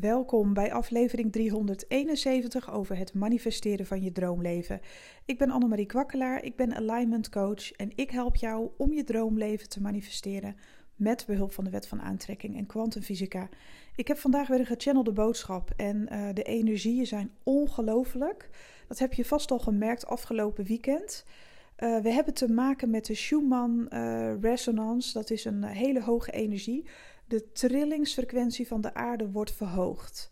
Welkom bij aflevering 371 over het manifesteren van je droomleven. Ik ben Annemarie Kwakkelaar, ik ben alignment coach en ik help jou om je droomleven te manifesteren met behulp van de wet van aantrekking en kwantumfysica. Ik heb vandaag weer een gechannelde boodschap en de energieën zijn ongelooflijk. Dat heb je vast al gemerkt afgelopen weekend. We hebben te maken met de Schumann Resonance, dat is een hele hoge energie. De trillingsfrequentie van de aarde wordt verhoogd.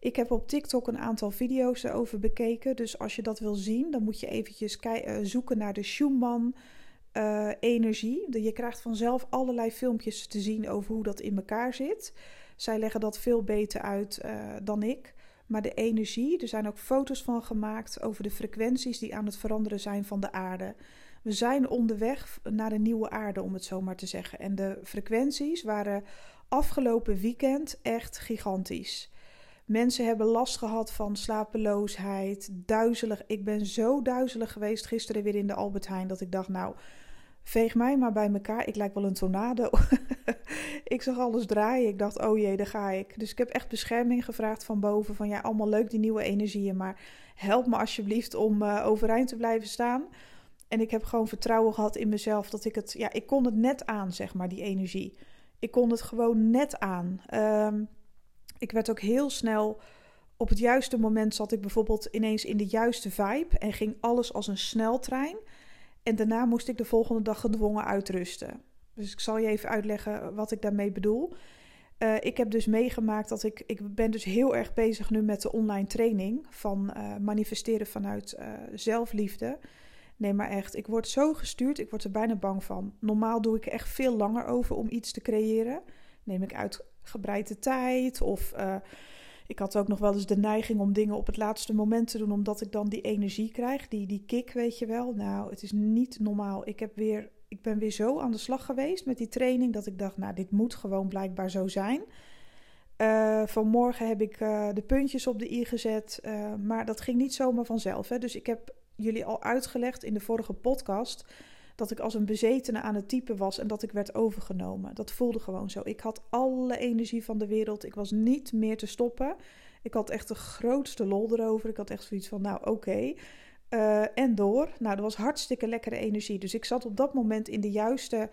Ik heb op TikTok een aantal video's erover bekeken. Dus als je dat wil zien, dan moet je eventjes zoeken naar de Schumann-energie. Je krijgt vanzelf allerlei filmpjes te zien over hoe dat in elkaar zit. Zij leggen dat veel beter uit dan ik. Maar de energie, er zijn ook foto's van gemaakt over de frequenties die aan het veranderen zijn van de aarde. We zijn onderweg naar de nieuwe aarde, om het zo maar te zeggen. En de frequenties waren afgelopen weekend echt gigantisch. Mensen hebben last gehad van slapeloosheid, duizelig. Ik ben zo duizelig geweest gisteren weer in de Albert Heijn dat ik dacht, nou, veeg mij maar bij elkaar. Ik lijk wel een tornado. Ik zag alles draaien. Ik dacht, oh jee, daar ga ik. Dus ik heb echt bescherming gevraagd van boven. Van ja, allemaal leuk die nieuwe energieën, maar help me alsjeblieft om overeind te blijven staan. En ik heb gewoon vertrouwen gehad in mezelf dat ik het... Ja, ik kon het net aan, zeg maar, die energie. Ik kon het gewoon net aan. Ik werd ook heel snel... Op het juiste moment zat ik bijvoorbeeld ineens in de juiste vibe... en ging alles als een sneltrein. En daarna moest ik de volgende dag gedwongen uitrusten. Dus ik zal je even uitleggen wat ik daarmee bedoel. Ik heb dus meegemaakt dat ik ben dus heel erg bezig nu met de online training... van manifesteren vanuit zelfliefde... Nee, maar echt, ik word zo gestuurd, ik word er bijna bang van. Normaal doe ik echt veel langer over om iets te creëren. Neem ik uitgebreid de tijd of ik had ook nog wel eens de neiging om dingen op het laatste moment te doen... omdat ik dan die energie krijg, die kick, weet je wel. Nou, het is niet normaal. Ik ben weer zo aan de slag geweest met die training dat ik dacht... nou, dit moet gewoon blijkbaar zo zijn... vanmorgen heb ik de puntjes op de i gezet, maar dat ging niet zomaar vanzelf. Hè? Dus ik heb jullie al uitgelegd in de vorige podcast dat ik als een bezetene aan het typen was en dat ik werd overgenomen. Dat voelde gewoon zo. Ik had alle energie van de wereld. Ik was niet meer te stoppen. Ik had echt de grootste lol erover. Ik had echt zoiets van, nou oké. En door. Nou, dat was hartstikke lekkere energie. Dus ik zat op dat moment in de juiste...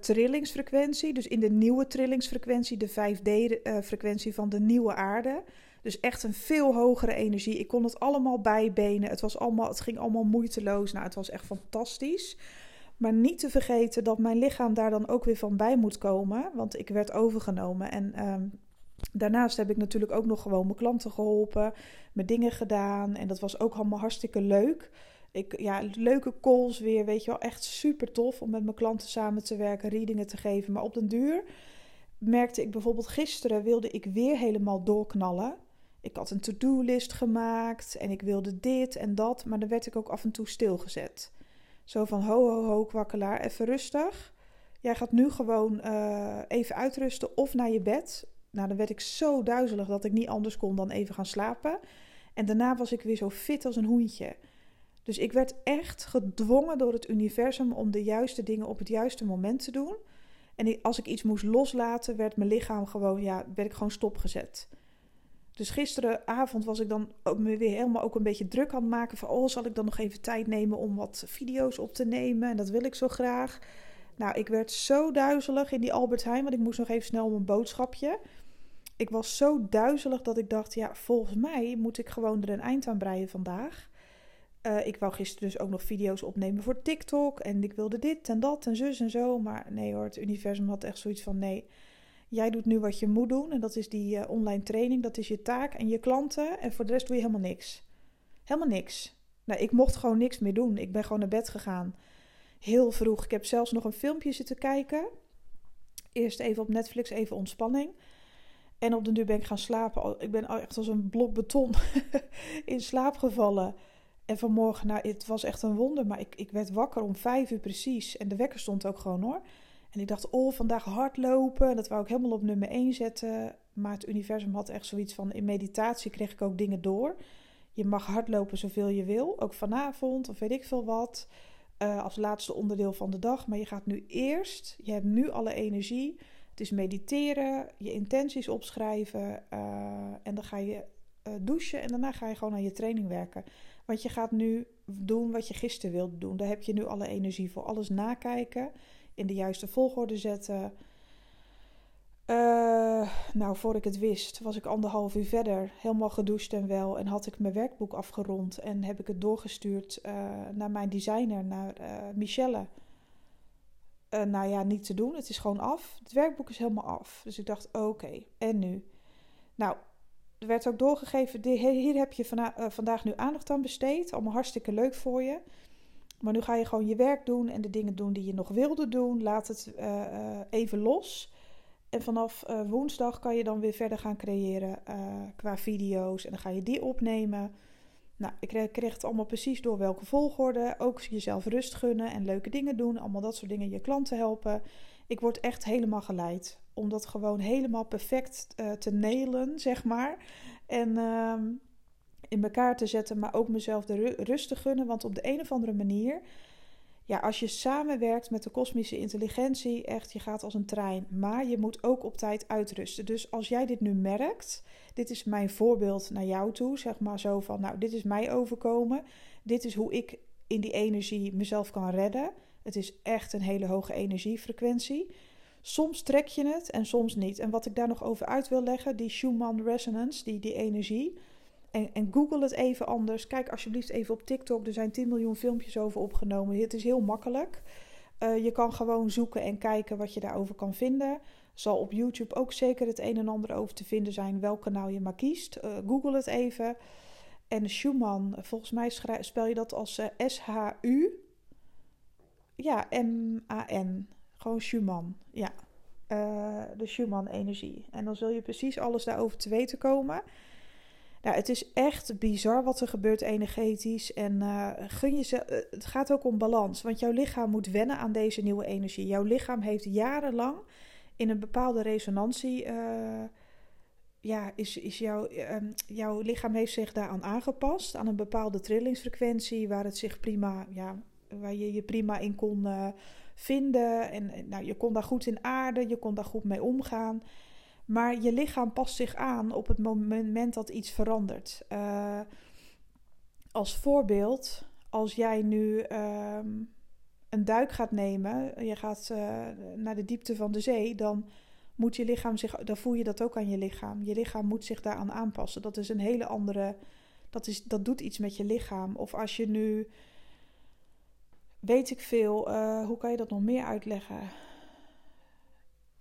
trillingsfrequentie, dus in de nieuwe trillingsfrequentie, de 5D-frequentie van de nieuwe aarde. Dus echt een veel hogere energie. Ik kon het allemaal bijbenen. Het ging allemaal moeiteloos. Nou, het was echt fantastisch. Maar niet te vergeten dat mijn lichaam daar dan ook weer van bij moet komen, want ik werd overgenomen. En daarnaast heb ik natuurlijk ook nog gewoon mijn klanten geholpen, mijn dingen gedaan. En dat was ook allemaal hartstikke leuk. Leuke calls weer, weet je wel. Echt super tof om met mijn klanten samen te werken, readingen te geven. Maar op den duur merkte ik bijvoorbeeld gisteren wilde ik weer helemaal doorknallen. Ik had een to-do-list gemaakt en ik wilde dit en dat. Maar dan werd ik ook af en toe stilgezet. Zo van ho, ho, ho, Kwakkelaar, even rustig. Jij gaat nu gewoon even uitrusten of naar je bed. Nou, dan werd ik zo duizelig dat ik niet anders kon dan even gaan slapen. En daarna was ik weer zo fit als een hoentje. Dus ik werd echt gedwongen door het universum om de juiste dingen op het juiste moment te doen. En als ik iets moest loslaten, werd mijn lichaam gewoon, werd ik gewoon stopgezet. Dus gisteravond was ik dan me weer helemaal ook een beetje druk aan het maken van, zal ik dan nog even tijd nemen om wat video's op te nemen? En dat wil ik zo graag. Nou, ik werd zo duizelig in die Albert Heijn, want ik moest nog even snel mijn boodschapje. Ik was zo duizelig dat ik dacht, volgens mij moet ik gewoon er een eind aan breien vandaag. Ik wou gisteren dus ook nog video's opnemen voor TikTok. En ik wilde dit en dat en zus en zo. Maar nee hoor, het universum had echt zoiets van... Nee, jij doet nu wat je moet doen. En dat is die online training. Dat is je taak en je klanten. En voor de rest doe je helemaal niks. Helemaal niks. Nou, ik mocht gewoon niks meer doen. Ik ben gewoon naar bed gegaan. Heel vroeg. Ik heb zelfs nog een filmpje zitten kijken. Eerst even op Netflix, even ontspanning. En op den duur ben ik gaan slapen. Ik ben echt als een blok beton in slaap gevallen... En vanmorgen, nou, het was echt een wonder, maar ik werd wakker om 5:00 precies. En de wekker stond ook gewoon, hoor. En ik dacht, vandaag hardlopen. En dat wou ik helemaal op nummer 1 zetten. Maar het universum had echt zoiets van, in meditatie kreeg ik ook dingen door. Je mag hardlopen zoveel je wil, ook vanavond of weet ik veel wat. Als laatste onderdeel van de dag. Maar je hebt nu alle energie. Dus mediteren, je intenties opschrijven en dan ga je douchen en daarna ga je gewoon aan je training werken. Want je gaat nu doen wat je gisteren wilde doen. Daar heb je nu alle energie voor. Alles nakijken, in de juiste volgorde zetten. Nou, voor ik het wist, was ik 1,5 uur verder. Helemaal gedoucht en wel. En had ik mijn werkboek afgerond. En heb ik het doorgestuurd naar mijn designer, naar Michelle. Nou ja, niet te doen. Het is gewoon af. Het werkboek is helemaal af. Dus ik dacht, oké, en nu? Nou, er werd ook doorgegeven, hier heb je vandaag nu aandacht aan besteed. Allemaal hartstikke leuk voor je. Maar nu ga je gewoon je werk doen en de dingen doen die je nog wilde doen. Laat het even los. En vanaf woensdag kan je dan weer verder gaan creëren qua video's. En dan ga je die opnemen. Nou, ik kreeg het allemaal precies door welke volgorde. Ook jezelf rust gunnen en leuke dingen doen. Allemaal dat soort dingen. Je klanten helpen. Ik word echt helemaal geleid. Om dat gewoon helemaal perfect te nailen, zeg maar. En in elkaar te zetten. Maar ook mezelf de rust te gunnen. Want op de een of andere manier... Ja, als je samenwerkt met de kosmische intelligentie, echt, je gaat als een trein. Maar je moet ook op tijd uitrusten. Dus als jij dit nu merkt, dit is mijn voorbeeld naar jou toe, zeg maar zo van, nou, dit is mij overkomen. Dit is hoe ik in die energie mezelf kan redden. Het is echt een hele hoge energiefrequentie. Soms trek je het en soms niet. En wat ik daar nog over uit wil leggen, die Schumann Resonance, die energie... En google het even anders. Kijk alsjeblieft even op TikTok. Er zijn 10 miljoen filmpjes over opgenomen. Het is heel makkelijk. Je kan gewoon zoeken en kijken wat je daarover kan vinden. Zal op YouTube ook zeker het een en ander over te vinden zijn. Welk kanaal je maar kiest. Google het even. En Schumann, volgens mij spel je dat als S-H-U. Ja, M-A-N. Gewoon Schumann. Ja, de Schumann-energie. En dan zul je precies alles daarover te weten komen. Ja, het is echt bizar wat er gebeurt energetisch. En het gaat ook om balans. Want jouw lichaam moet wennen aan deze nieuwe energie. Jouw lichaam heeft jarenlang in een bepaalde resonantie... jouw lichaam heeft zich daaraan aangepast. Aan een bepaalde trillingsfrequentie waar het zich prima... Ja, waar je je prima in kon vinden. En nou, je kon daar goed in aarden. Je kon daar goed mee omgaan. Maar je lichaam past zich aan op het moment dat iets verandert. Als voorbeeld, als jij nu een duik gaat nemen, je gaat naar de diepte van de zee, dan moet je lichaam dan voel je dat ook aan je lichaam. Je lichaam moet zich daaraan aanpassen. Dat is een hele andere. Dat doet iets met je lichaam. Of als je nu, weet ik veel, hoe kan je dat nog meer uitleggen?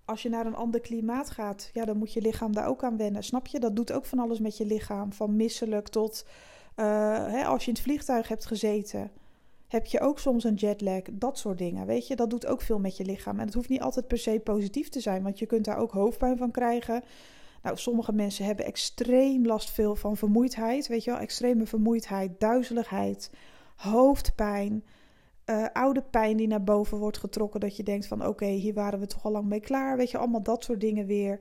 Als je naar een ander klimaat gaat, ja, dan moet je lichaam daar ook aan wennen. Snap je? Dat doet ook van alles met je lichaam. Van misselijk tot... als je in het vliegtuig hebt gezeten, heb je ook soms een jetlag. Dat soort dingen, weet je? Dat doet ook veel met je lichaam. En het hoeft niet altijd per se positief te zijn. Want je kunt daar ook hoofdpijn van krijgen. Nou, sommige mensen hebben extreem last veel van vermoeidheid. Weet je wel? Extreme vermoeidheid, duizeligheid, hoofdpijn... oude pijn die naar boven wordt getrokken. Dat je denkt van oké, hier waren we toch al lang mee klaar. Weet je, allemaal dat soort dingen weer.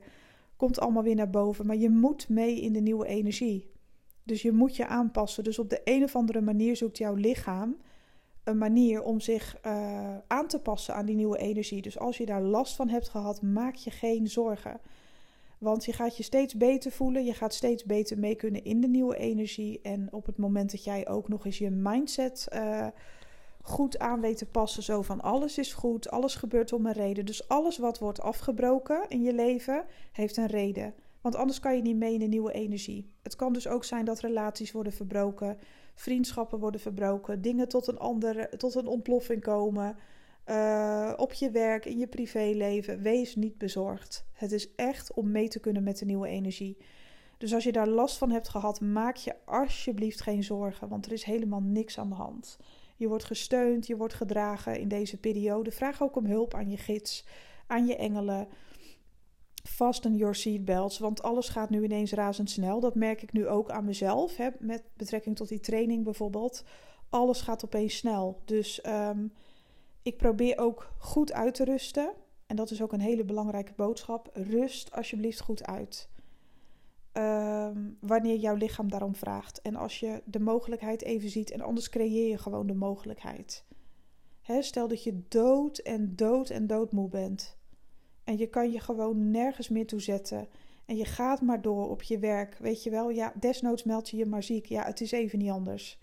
Komt allemaal weer naar boven. Maar je moet mee in de nieuwe energie. Dus je moet je aanpassen. Dus op de een of andere manier zoekt jouw lichaam een manier om zich aan te passen aan die nieuwe energie. Dus als je daar last van hebt gehad, maak je geen zorgen. Want je gaat je steeds beter voelen. Je gaat steeds beter mee kunnen in de nieuwe energie. En op het moment dat jij ook nog eens je mindset... goed aan weten passen, zo van alles is goed, alles gebeurt om een reden. Dus alles wat wordt afgebroken in je leven, heeft een reden. Want anders kan je niet mee in de nieuwe energie. Het kan dus ook zijn dat relaties worden verbroken, vriendschappen worden verbroken, dingen tot een ontploffing komen, op je werk, in je privéleven. Wees niet bezorgd. Het is echt om mee te kunnen met de nieuwe energie. Dus als je daar last van hebt gehad, maak je alsjeblieft geen zorgen, want er is helemaal niks aan de hand. Je wordt gesteund, je wordt gedragen in deze periode. Vraag ook om hulp aan je gids, aan je engelen. Fasten your seatbelts, want alles gaat nu ineens razendsnel. Dat merk ik nu ook aan mezelf, hè, met betrekking tot die training bijvoorbeeld. Alles gaat opeens snel. Dus ik probeer ook goed uit te rusten. En dat is ook een hele belangrijke boodschap. Rust alsjeblieft goed uit. Wanneer jouw lichaam daarom vraagt. En als je de mogelijkheid even ziet. En anders creëer je gewoon de mogelijkheid. Hè, stel dat je dood en doodmoe bent. En je kan je gewoon nergens meer toe zetten. En je gaat maar door op je werk. Weet je wel, ja, desnoods meld je je maar ziek. Ja, het is even niet anders.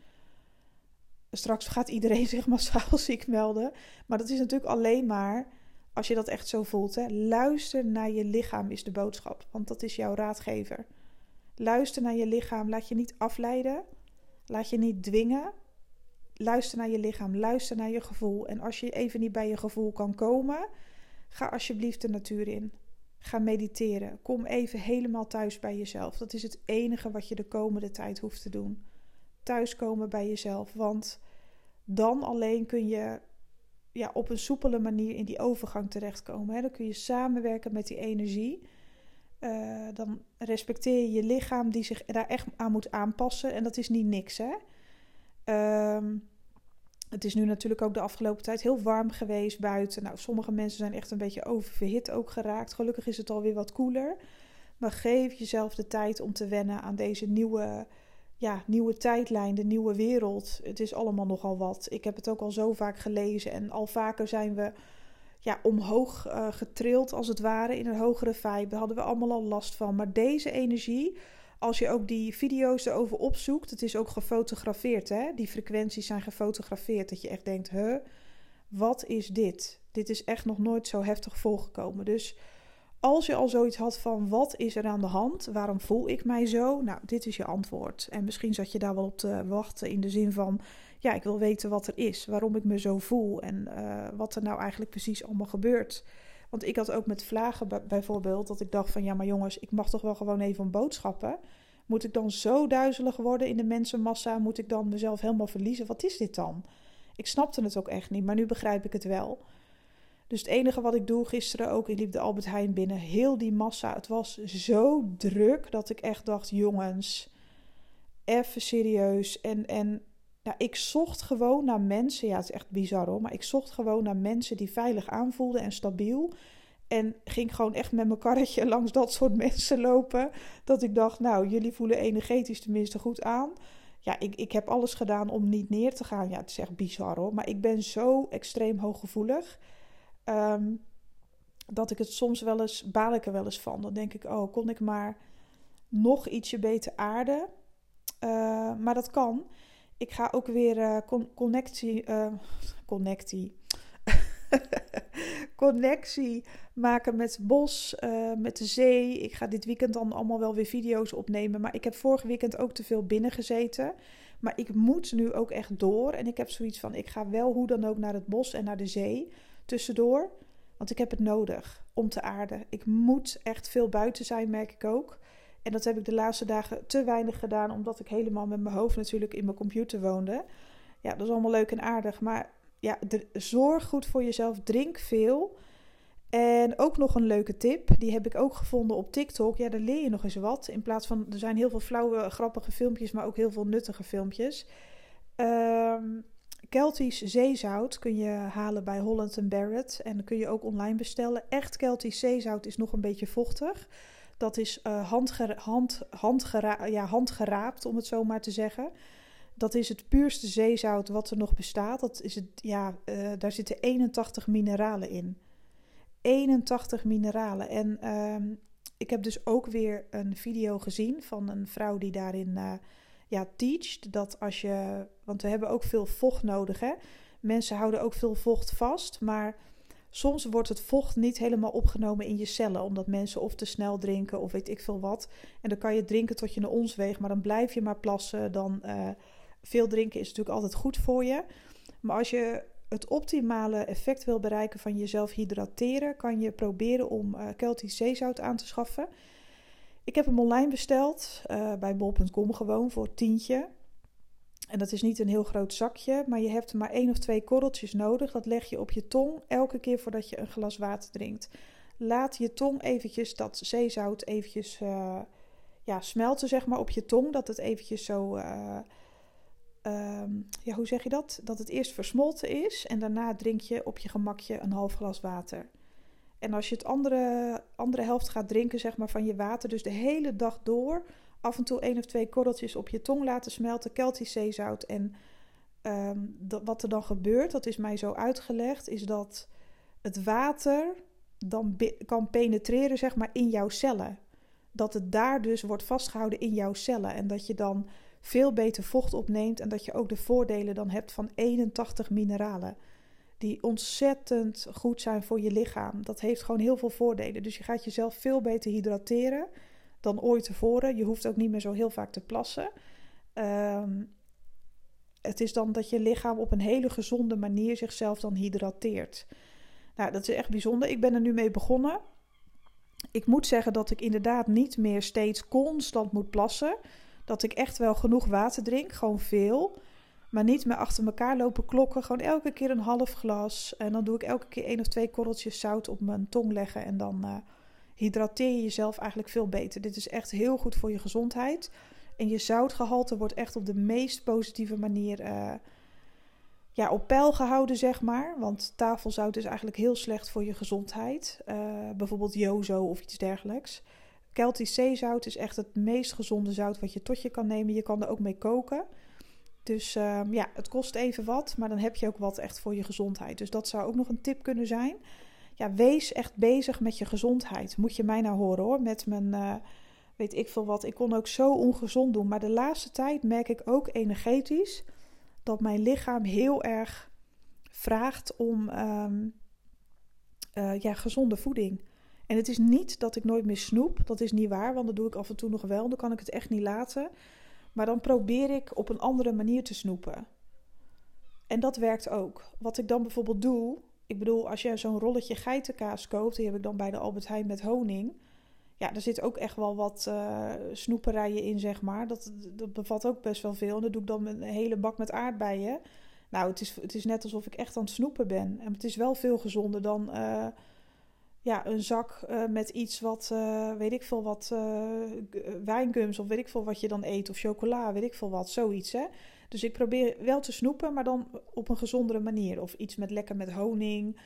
Straks gaat iedereen zich massaal ziek melden. Maar dat is natuurlijk alleen maar, als je dat echt zo voelt, hè. Luister naar je lichaam is de boodschap. Want dat is jouw raadgever. Luister naar je lichaam. Laat je niet afleiden. Laat je niet dwingen. Luister naar je lichaam. Luister naar je gevoel. En als je even niet bij je gevoel kan komen, ga alsjeblieft de natuur in. Ga mediteren. Kom even helemaal thuis bij jezelf. Dat is het enige wat je de komende tijd hoeft te doen. Thuiskomen bij jezelf. Want dan alleen kun je op een soepele manier in die overgang terechtkomen. Hè? Dan kun je samenwerken met die energie. Dan respecteer je je lichaam die zich daar echt aan moet aanpassen. En dat is niet niks, hè. Het is nu natuurlijk ook de afgelopen tijd heel warm geweest buiten. Nou, sommige mensen zijn echt een beetje oververhit ook geraakt. Gelukkig is het alweer wat koeler. Maar geef jezelf de tijd om te wennen aan deze nieuwe tijdlijn, de nieuwe wereld. Het is allemaal nogal wat. Ik heb het ook al zo vaak gelezen. En al vaker zijn we omhoog getrild als het ware in een hogere vibe. Daar hadden we allemaal al last van. Maar deze energie, als je ook die video's erover opzoekt, het is ook gefotografeerd, hè? Die frequenties zijn gefotografeerd. Dat je echt denkt, wat is dit? Dit is echt nog nooit zo heftig voorgekomen. Dus als je al zoiets had van, wat is er aan de hand? Waarom voel ik mij zo? Nou, dit is je antwoord. En misschien zat je daar wel op te wachten in de zin van, ja, ik wil weten wat er is. Waarom ik me zo voel en wat er nou eigenlijk precies allemaal gebeurt. Want ik had ook met vlagen bijvoorbeeld, dat ik dacht van, ja, maar jongens, ik mag toch wel gewoon even boodschappen. Moet ik dan zo duizelig worden in de mensenmassa? Moet ik dan mezelf helemaal verliezen? Wat is dit dan? Ik snapte het ook echt niet, maar nu begrijp ik het wel. Dus het enige wat ik doe, gisteren ook, ik liep de Albert Heijn binnen. Heel die massa, het was zo druk dat ik echt dacht, jongens, even serieus. En ik zocht gewoon naar mensen, ja, het is echt bizar hoor, maar ik zocht gewoon naar mensen die veilig aanvoelden en stabiel. En ging gewoon echt met mijn karretje langs dat soort mensen lopen. Dat ik dacht, nou, jullie voelen energetisch tenminste goed aan. Ja, ik heb alles gedaan om niet neer te gaan. Ja, het is echt bizar hoor, maar ik ben zo extreem hooggevoelig. Dat ik het soms wel eens, baal ik er wel eens van. Dan denk ik, oh, kon ik maar nog ietsje beter aarden. Maar dat kan. Ik ga ook weer connectie maken met het bos, met de zee. Ik ga dit weekend dan allemaal wel weer video's opnemen. Maar ik heb vorig weekend ook te veel binnen gezeten. Maar ik moet nu ook echt door. En ik heb zoiets van, ik ga wel hoe dan ook naar het bos en naar de zee tussendoor. Want ik heb het nodig om te aarden. Ik moet echt veel buiten zijn, merk ik ook. En dat heb ik de laatste dagen te weinig gedaan, omdat ik helemaal met mijn hoofd natuurlijk in mijn computer woonde. Ja, dat is allemaal leuk en aardig. Maar ja, zorg goed voor jezelf. Drink veel. En ook nog een leuke tip. Die heb ik ook gevonden op TikTok. Ja, daar leer je nog eens wat. In plaats van, er zijn heel veel flauwe, grappige filmpjes, maar ook heel veel nuttige filmpjes. Keltisch zeezout kun je halen bij Holland & Barrett. En dat kun je ook online bestellen. Echt Keltisch zeezout is nog een beetje vochtig. Dat is handgeraapt, om het zo maar te zeggen. Dat is het puurste zeezout wat er nog bestaat. Dat is het, daar zitten 81 mineralen in. 81 mineralen. En ik heb dus ook weer een video gezien van een vrouw die daarin teacht. Dat als je, want we hebben ook veel vocht nodig, hè. Mensen houden ook veel vocht vast, maar soms wordt het vocht niet helemaal opgenomen in je cellen, omdat mensen of te snel drinken of weet ik veel wat. En dan kan je drinken tot je een ons weegt, maar dan blijf je maar plassen. Dan veel drinken is natuurlijk altijd goed voor je. Maar als je het optimale effect wil bereiken van jezelf hydrateren, kan je proberen om Keltisch zeezout aan te schaffen. Ik heb hem online besteld, bij bol.com gewoon, voor €10. En dat is niet een heel groot zakje, maar je hebt maar 1 of 2 korreltjes nodig. Dat leg je op je tong elke keer voordat je een glas water drinkt. Laat je tong eventjes, dat zeezout eventjes smelten zeg maar op je tong. Dat het eventjes zo, hoe zeg je dat? Dat het eerst versmolten is en daarna drink je op je gemakje een half glas water. En als je het andere helft gaat drinken zeg maar van je water, dus de hele dag door, af en toe 1 of 2 korreltjes op je tong laten smelten, Keltisch zeezout. En wat er dan gebeurt, dat is mij zo uitgelegd, is dat het water dan kan penetreren, zeg maar, in jouw cellen. Dat het daar dus wordt vastgehouden in jouw cellen. En dat je dan veel beter vocht opneemt. En dat je ook de voordelen dan hebt van 81 mineralen. Die ontzettend goed zijn voor je lichaam. Dat heeft gewoon heel veel voordelen. Dus je gaat jezelf veel beter hydrateren dan ooit tevoren. Je hoeft ook niet meer zo heel vaak te plassen. Het is dan dat je lichaam op een hele gezonde manier zichzelf dan hydrateert. Nou, dat is echt bijzonder. Ik ben er nu mee begonnen. Ik moet zeggen dat ik inderdaad niet meer steeds constant moet plassen. Dat ik echt wel genoeg water drink, gewoon veel. Maar niet meer achter elkaar lopen klokken. Gewoon elke keer een half glas. En dan doe ik elke keer 1 of 2 korreltjes zout op mijn tong leggen. En dan hydrateer je jezelf eigenlijk veel beter. Dit is echt heel goed voor je gezondheid. En je zoutgehalte wordt echt op de meest positieve manier op peil gehouden, zeg maar. Want tafelzout is eigenlijk heel slecht voor je gezondheid. Bijvoorbeeld jozo of iets dergelijks. Keltisch zeezout is echt het meest gezonde zout wat je tot je kan nemen. Je kan er ook mee koken. Dus het kost even wat, maar dan heb je ook wat echt voor je gezondheid. Dus dat zou ook nog een tip kunnen zijn. Ja, wees echt bezig met je gezondheid. Moet je mij nou horen hoor, met mijn... weet ik veel wat. Ik kon ook zo ongezond doen. Maar de laatste tijd merk ik ook energetisch dat mijn lichaam heel erg vraagt om gezonde voeding. En het is niet dat ik nooit meer snoep. Dat is niet waar, want dat doe ik af en toe nog wel. Dan kan ik het echt niet laten. Maar dan probeer ik op een andere manier te snoepen. En dat werkt ook. Wat ik dan bijvoorbeeld doe... Ik bedoel, als je zo'n rolletje geitenkaas koopt... Die heb ik dan bij de Albert Heijn met honing... Ja, daar zit ook echt wel wat snoeperijen in, zeg maar. Dat bevat ook best wel veel. En dat doe ik dan met een hele bak met aardbeien. Nou, het is net alsof ik echt aan het snoepen ben. En het is wel veel gezonder dan een zak met iets wat, wijngums of weet ik veel wat je dan eet. Of chocola, weet ik veel wat, zoiets, hè. Dus ik probeer wel te snoepen, maar dan op een gezondere manier. Of iets met lekker met honing.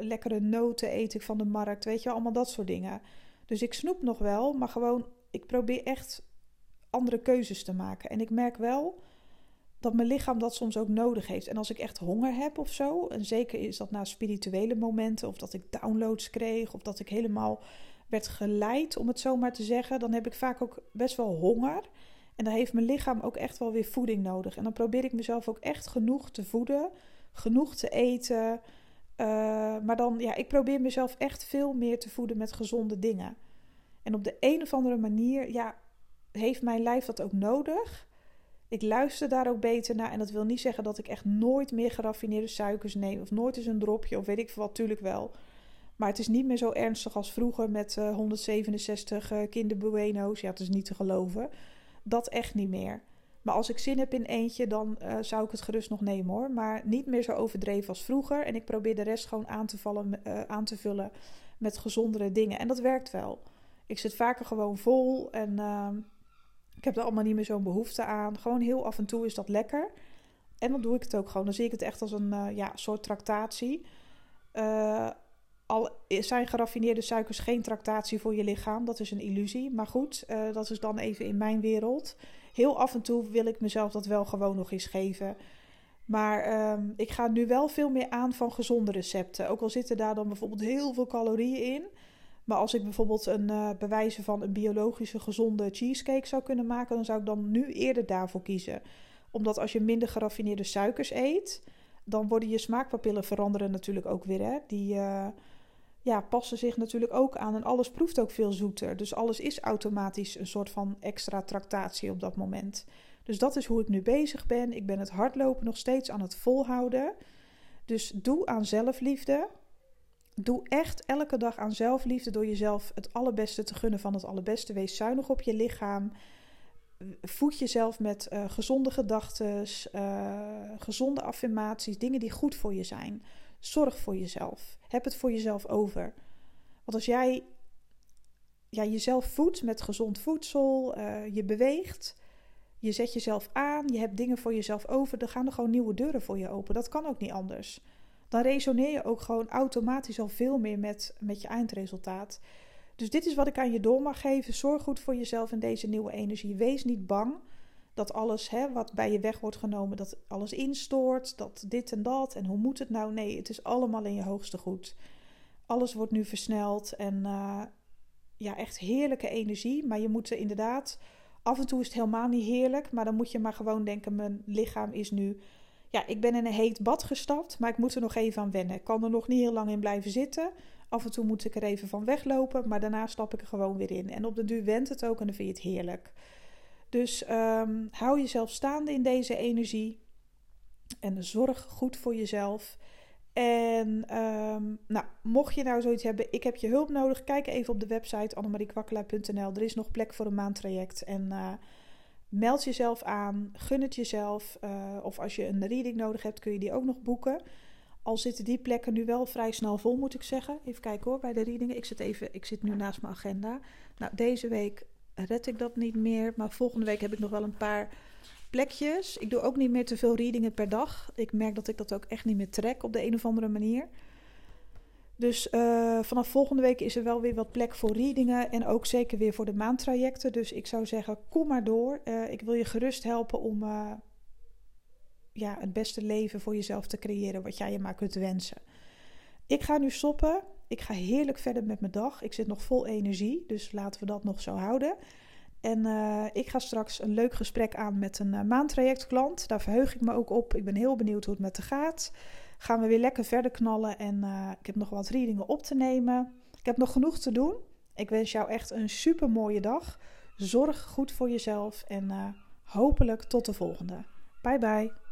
Lekkere noten eet ik van de markt, weet je, allemaal dat soort dingen. Dus ik snoep nog wel, maar gewoon, ik probeer echt andere keuzes te maken. En ik merk wel dat mijn lichaam dat soms ook nodig heeft. En als ik echt honger heb of zo, en zeker is dat na spirituele momenten, of dat ik downloads kreeg, of dat ik helemaal werd geleid, om het zo maar te zeggen, dan heb ik vaak ook best wel honger. En dan heeft mijn lichaam ook echt wel weer voeding nodig. En dan probeer ik mezelf ook echt genoeg te voeden, genoeg te eten... maar dan, ik probeer mezelf echt veel meer te voeden met gezonde dingen. En op de een of andere manier, heeft mijn lijf dat ook nodig. Ik luister daar ook beter naar. En dat wil niet zeggen dat ik echt nooit meer geraffineerde suikers neem. Of nooit eens een dropje, of weet ik veel wat, tuurlijk wel. Maar het is niet meer zo ernstig als vroeger met 167 kinderbueno's. Ja, het is niet te geloven. Dat echt niet meer. Maar als ik zin heb in eentje, dan zou ik het gerust nog nemen hoor. Maar niet meer zo overdreven als vroeger. En ik probeer de rest gewoon aan te vullen met gezondere dingen. En dat werkt wel. Ik zit vaker gewoon vol en ik heb er allemaal niet meer zo'n behoefte aan. Gewoon heel af en toe is dat lekker. En dan doe ik het ook gewoon. Dan zie ik het echt als een soort tractatie. Al zijn geraffineerde suikers geen tractatie voor je lichaam. Dat is een illusie. Maar goed, dat is dan even in mijn wereld. Heel af en toe wil ik mezelf dat wel gewoon nog eens geven. Maar ik ga nu wel veel meer aan van gezonde recepten. Ook al zitten daar dan bijvoorbeeld heel veel calorieën in. Maar als ik bijvoorbeeld bewijzen van een biologische gezonde cheesecake zou kunnen maken... dan zou ik dan nu eerder daarvoor kiezen. Omdat als je minder geraffineerde suikers eet... dan worden je smaakpapillen veranderen natuurlijk ook weer. Hè? Die passen zich natuurlijk ook aan. En alles proeft ook veel zoeter. Dus alles is automatisch een soort van extra tractatie op dat moment. Dus dat is hoe ik nu bezig ben. Ik ben het hardlopen nog steeds aan het volhouden. Dus doe aan zelfliefde. Doe echt elke dag aan zelfliefde door jezelf het allerbeste te gunnen van het allerbeste. Wees zuinig op je lichaam. Voed jezelf met gezonde gedachten, gezonde affirmaties, dingen die goed voor je zijn. Zorg voor jezelf. Heb het voor jezelf over. Want als jij jezelf voedt met gezond voedsel, je beweegt, je zet jezelf aan, je hebt dingen voor jezelf over, dan gaan er gewoon nieuwe deuren voor je open. Dat kan ook niet anders. Dan resoneer je ook gewoon automatisch al veel meer met je eindresultaat. Dus dit is wat ik aan je door mag geven. Zorg goed voor jezelf in deze nieuwe energie. Wees niet bang dat alles wat bij je weg wordt genomen, dat alles instort, dat dit en dat. En hoe moet het nou? Nee, het is allemaal in je hoogste goed. Alles wordt nu versneld en ja, echt heerlijke energie. Maar je moet er inderdaad, af en toe is het helemaal niet heerlijk, maar dan moet je maar gewoon denken, mijn lichaam is nu... Ja, ik ben in een heet bad gestapt, maar ik moet er nog even aan wennen. Ik kan er nog niet heel lang in blijven zitten. Af en toe moet ik er even van weglopen, maar daarna stap ik er gewoon weer in. En op de duur went het ook en dan vind je het heerlijk. Dus hou jezelf staande in deze energie en zorg goed voor jezelf. En nou, mocht je nou zoiets hebben, ik heb je hulp nodig, kijk even op de website annemariekwakkelaar.nl. Er is nog plek voor een maandtraject en meld jezelf aan, gun het jezelf. Of als je een reading nodig hebt, kun je die ook nog boeken. Al zitten die plekken nu wel vrij snel vol, moet ik zeggen. Even kijken hoor, bij de readingen. Ik zit nu naast mijn agenda. Nou, deze week red ik dat niet meer, maar volgende week heb ik nog wel een paar plekjes. Ik doe ook niet meer te veel readingen per dag. Ik merk dat ik dat ook echt niet meer trek op de een of andere manier. Dus vanaf volgende week is er wel weer wat plek voor readingen en ook zeker weer voor de maandtrajecten. Dus ik zou zeggen, kom maar door. Ik wil je gerust helpen om het beste leven voor jezelf te creëren wat jij je maar kunt wensen. Ik ga nu stoppen. Ik ga heerlijk verder met mijn dag. Ik zit nog vol energie, dus laten we dat nog zo houden. En ik ga straks een leuk gesprek aan met een maandtrajectklant. Daar verheug ik me ook op. Ik ben heel benieuwd hoe het met haar gaat. Gaan we weer lekker verder knallen. En ik heb nog wat readingen op te nemen. Ik heb nog genoeg te doen. Ik wens jou echt een super mooie dag. Zorg goed voor jezelf. En hopelijk tot de volgende. Bye bye.